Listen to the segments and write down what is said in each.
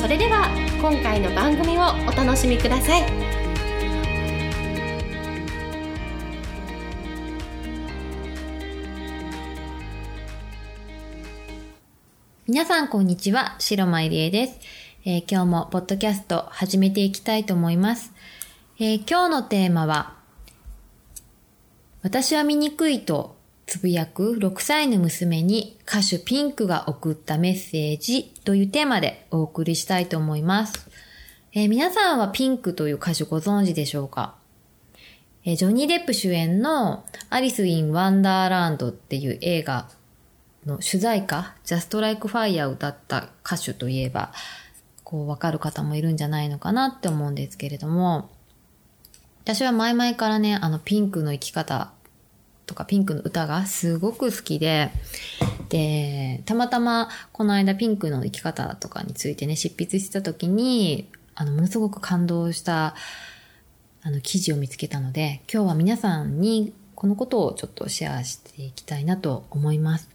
それでは今回の番組をお楽しみください。皆さんこんにちは、白間入江です。今日もポッドキャスト始めていきたいと思います。今日のテーマは、私は醜いとつぶやく6歳の娘に歌手ピンクが送ったメッセージというテーマでお送りしたいと思います。皆さんはピンクという歌手ご存知でしょうか？ジョニー・デップ主演のアリス・イン・ワンダーランドっていう映画の主題歌、Just Like Fire を歌った歌手といえば、こうわかる方もいるんじゃないのかなって思うんですけれども、私は前々からね、ピンクの生き方とかピンクの歌がすごく好きで、たまたまこの間ピンクの生き方とかについてね、執筆した時にものすごく感動した記事を見つけたので、今日は皆さんにこのことをちょっとシェアしていきたいなと思います。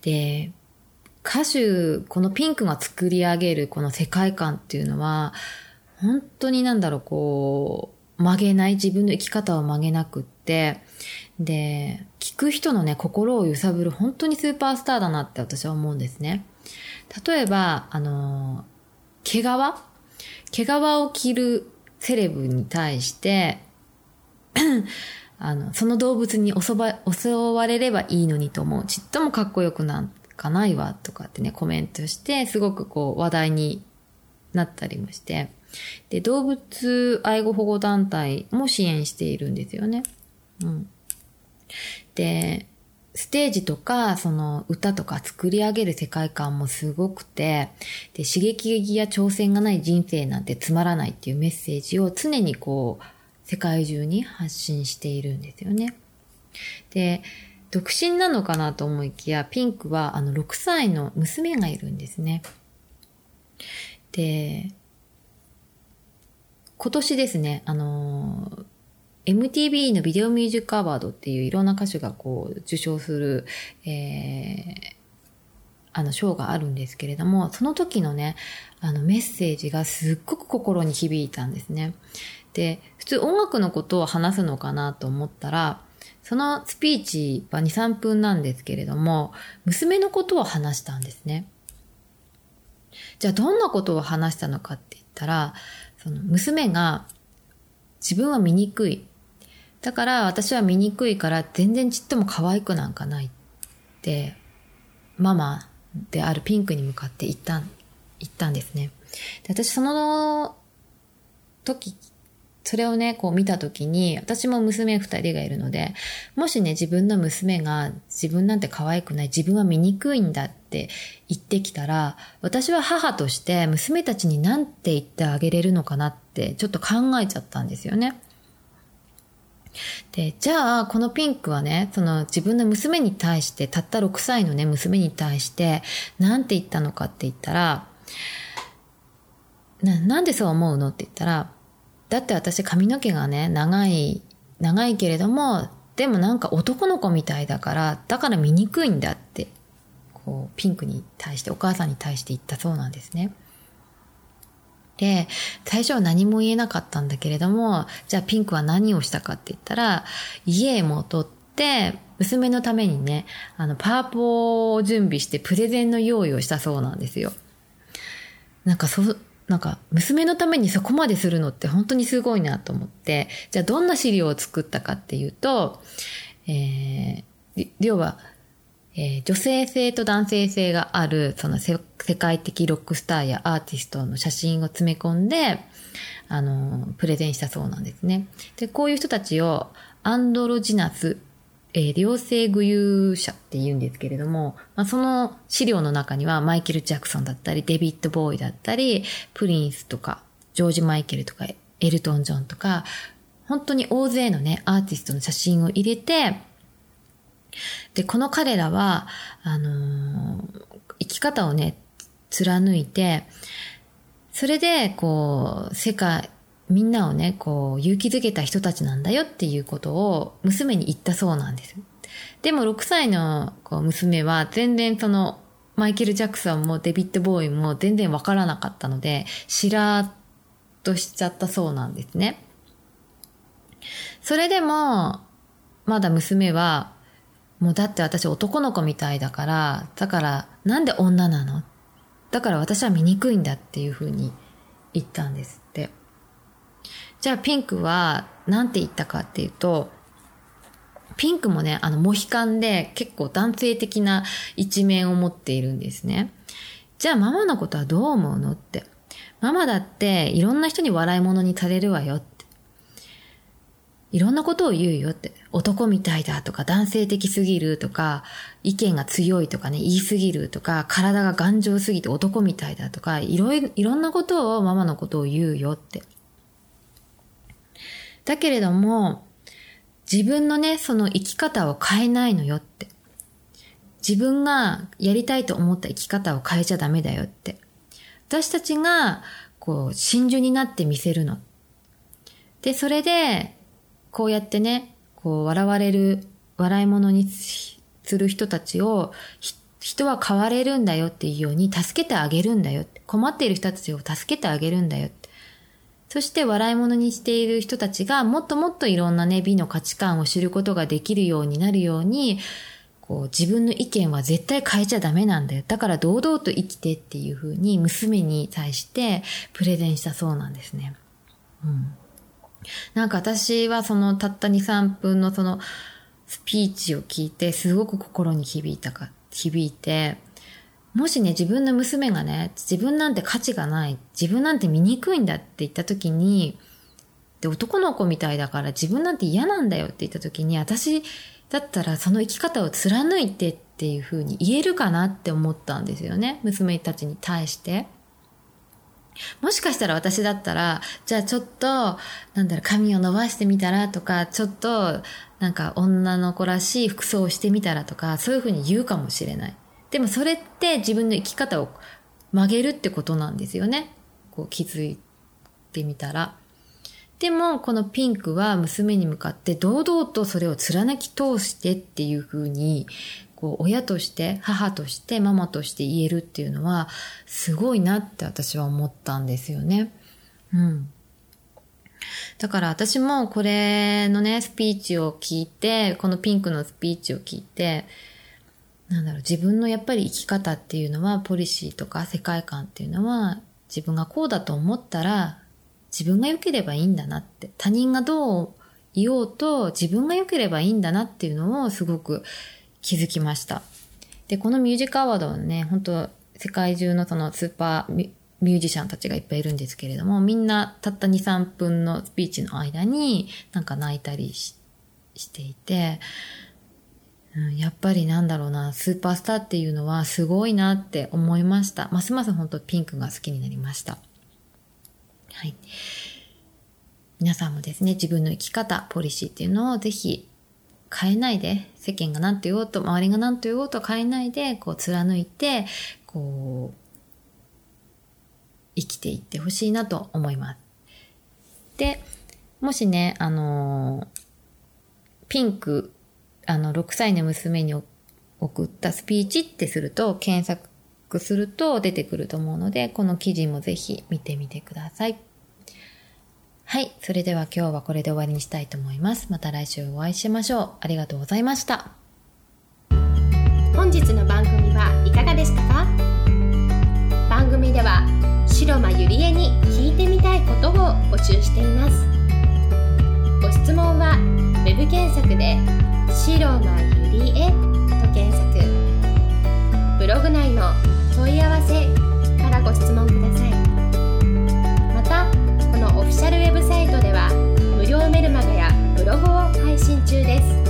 で、歌手、このピンクが作り上げるこの世界観っていうのは本当に曲げない、自分の生き方を曲げなくって、で、聞く人のね、心を揺さぶる本当にスーパースターだなって私は思うんですね。例えば毛皮を着るセレブに対してその動物に襲われればいいのにと思う、ちっともかっこよくなんかないわとかってね、コメントして、すごく話題になったりもして、で、動物愛護保護団体も支援しているんですよね。で、ステージとかその歌とか作り上げる世界観もすごくて、で、刺激や挑戦がない人生なんてつまらないっていうメッセージを常に世界中に発信しているんですよね。で、独身なのかなと思いきや、ピンクは6歳の娘がいるんですね。で、今年ですね、MTV のビデオミュージックアワードっていういろんな歌手が受賞する、賞があるんですけれども、その時のね、メッセージがすっごく心に響いたんですね。で、普通音楽のことを話すのかなと思ったら、そのスピーチは2、3分なんですけれども、娘のことを話したんですね。じゃあどんなことを話したのかって言ったら、娘が、自分は醜い、だから私は醜いから全然ちっとも可愛くなんかないってママであるピンクに向かって言ったんですね。で、私その時、それをね見た時に、私も娘2人がいるので、もしね、自分の娘が自分なんて可愛くない、自分は醜いんだって言ってきたら、私は母として娘たちに何て言ってあげれるのかなってちょっと考えちゃったんですよね。で、じゃあこのピンクはね、自分の娘に対して、たった6歳のね娘に対して何て言ったのかって言ったら、なんでそう思うのって言ったら、だって私髪の毛がね長いけれども、でもなんか男の子みたいだから、だから醜いんだってピンクに対して、お母さんに対して言ったそうなんですね。で、最初は何も言えなかったんだけれども、じゃあピンクは何をしたかって言ったら、家へ戻って娘のためにね、パワポを準備してプレゼンの用意をしたそうなんですよ。なんか娘のためにそこまでするのって本当にすごいなと思って、じゃあどんな資料を作ったかっていうと、要は女性性と男性性がある、世界的ロックスターやアーティストの写真を詰め込んで、プレゼンしたそうなんですね。で、こういう人たちをアンドロジナス、両性具有者って言うんですけれども、まあ、その資料の中にはマイケル・ジャクソンだったり、デビッド・ボーイだったり、プリンスとか、ジョージ・マイケルとか、エルトン・ジョンとか、本当に大勢のね、アーティストの写真を入れて、で、この彼らは、生き方をね、貫いて、それで、こう、みんなをね、こう、勇気づけた人たちなんだよっていうことを娘に言ったそうなんです。でも6歳の娘は全然その、マイケル・ジャクソンもデビッド・ボーイも全然わからなかったので、しらーっとしちゃったそうなんですね。それでも、まだ娘は、もうだって私男の子みたいだから、だからなんで女なの？だから私は醜いんだっていうふうに言ったんですって。じゃあピンクはなんて言ったかっていうと、ピンクもね、モヒカンで結構男性的な一面を持っているんですね。じゃあママのことはどう思うのって。ママだっていろんな人に笑い物にされるわよって。いろんなことを言うよって。男みたいだとか男性的すぎるとか、意見が強いとかね、言いすぎるとか、体が頑丈すぎて男みたいだとか、いろんなことをママのことを言うよって。だけれども、自分のね、その生き方を変えないのよって。自分がやりたいと思った生き方を変えちゃダメだよって。私たちが、真珠になってみせるの。で、それで、こうやってね、笑われる、笑い物にする人たちを、人は変われるんだよっていうように、助けてあげるんだよって。困っている人たちを助けてあげるんだよって。そして笑い物にしている人たちがもっともっといろんなね、美の価値観を知ることができるようになるように、自分の意見は絶対変えちゃダメなんだよ。だから堂々と生きてっていうふうに娘に対してプレゼンしたそうなんですね。うん。なんか私はそのたった 2,3 分のそのスピーチを聞いてすごく心に響いて、もしね、自分の娘がね、自分なんて価値がない、自分なんて醜いんだって言った時に、で、男の子みたいだから自分なんて嫌なんだよって言った時に、私だったらその生き方を貫いてっていう風に言えるかなって思ったんですよね。娘たちに対して。もしかしたら私だったら、じゃあちょっと、髪を伸ばしてみたらとか、ちょっと、女の子らしい服装をしてみたらとか、そういう風に言うかもしれない。でもそれって自分の生き方を曲げるってことなんですよね。気づいてみたら。でもこのピンクは娘に向かって堂々とそれを貫き通してっていうふうに、親として、母として、ママとして言えるっていうのはすごいなって私は思ったんですよね。うん。だから私もこれのね、スピーチを聞いて、このピンクのスピーチを聞いて、自分のやっぱり生き方っていうのは、ポリシーとか世界観っていうのは、自分がこうだと思ったら、自分が良ければいいんだなって、他人がどう言おうと自分が良ければいいんだなっていうのをすごく気づきました。で、このミュージックアワードはね、本当世界中のそのスーパーミュージシャンたちがいっぱいいるんですけれども、みんなたった 2,3 分のスピーチの間に泣いたり していて、やっぱりスーパースターっていうのはすごいなって思いました。ますます本当ピンクが好きになりました。はい。皆さんもですね、自分の生き方、ポリシーっていうのをぜひ変えないで、世間が何と言おうと、周りが何と言おうと変えないで、貫いて、生きていってほしいなと思います。で、もしね、ピンク、6歳の娘に送ったスピーチってすると、検索すると出てくると思うので、この記事もぜひ見てみてください。はい。それでは今日はこれで終わりにしたいと思います。また来週お会いしましょう。ありがとうございました。本日の番組はいかがでしたか？番組では、白間ゆりえに聞いてみたいことを募集しています。ご質問は、ウェブ検索で、白間ゆりえと検索、ブログ内の問い合わせからご質問ください。また、このオフィシャルウェブサイトでは無料メルマガやブログを配信中です。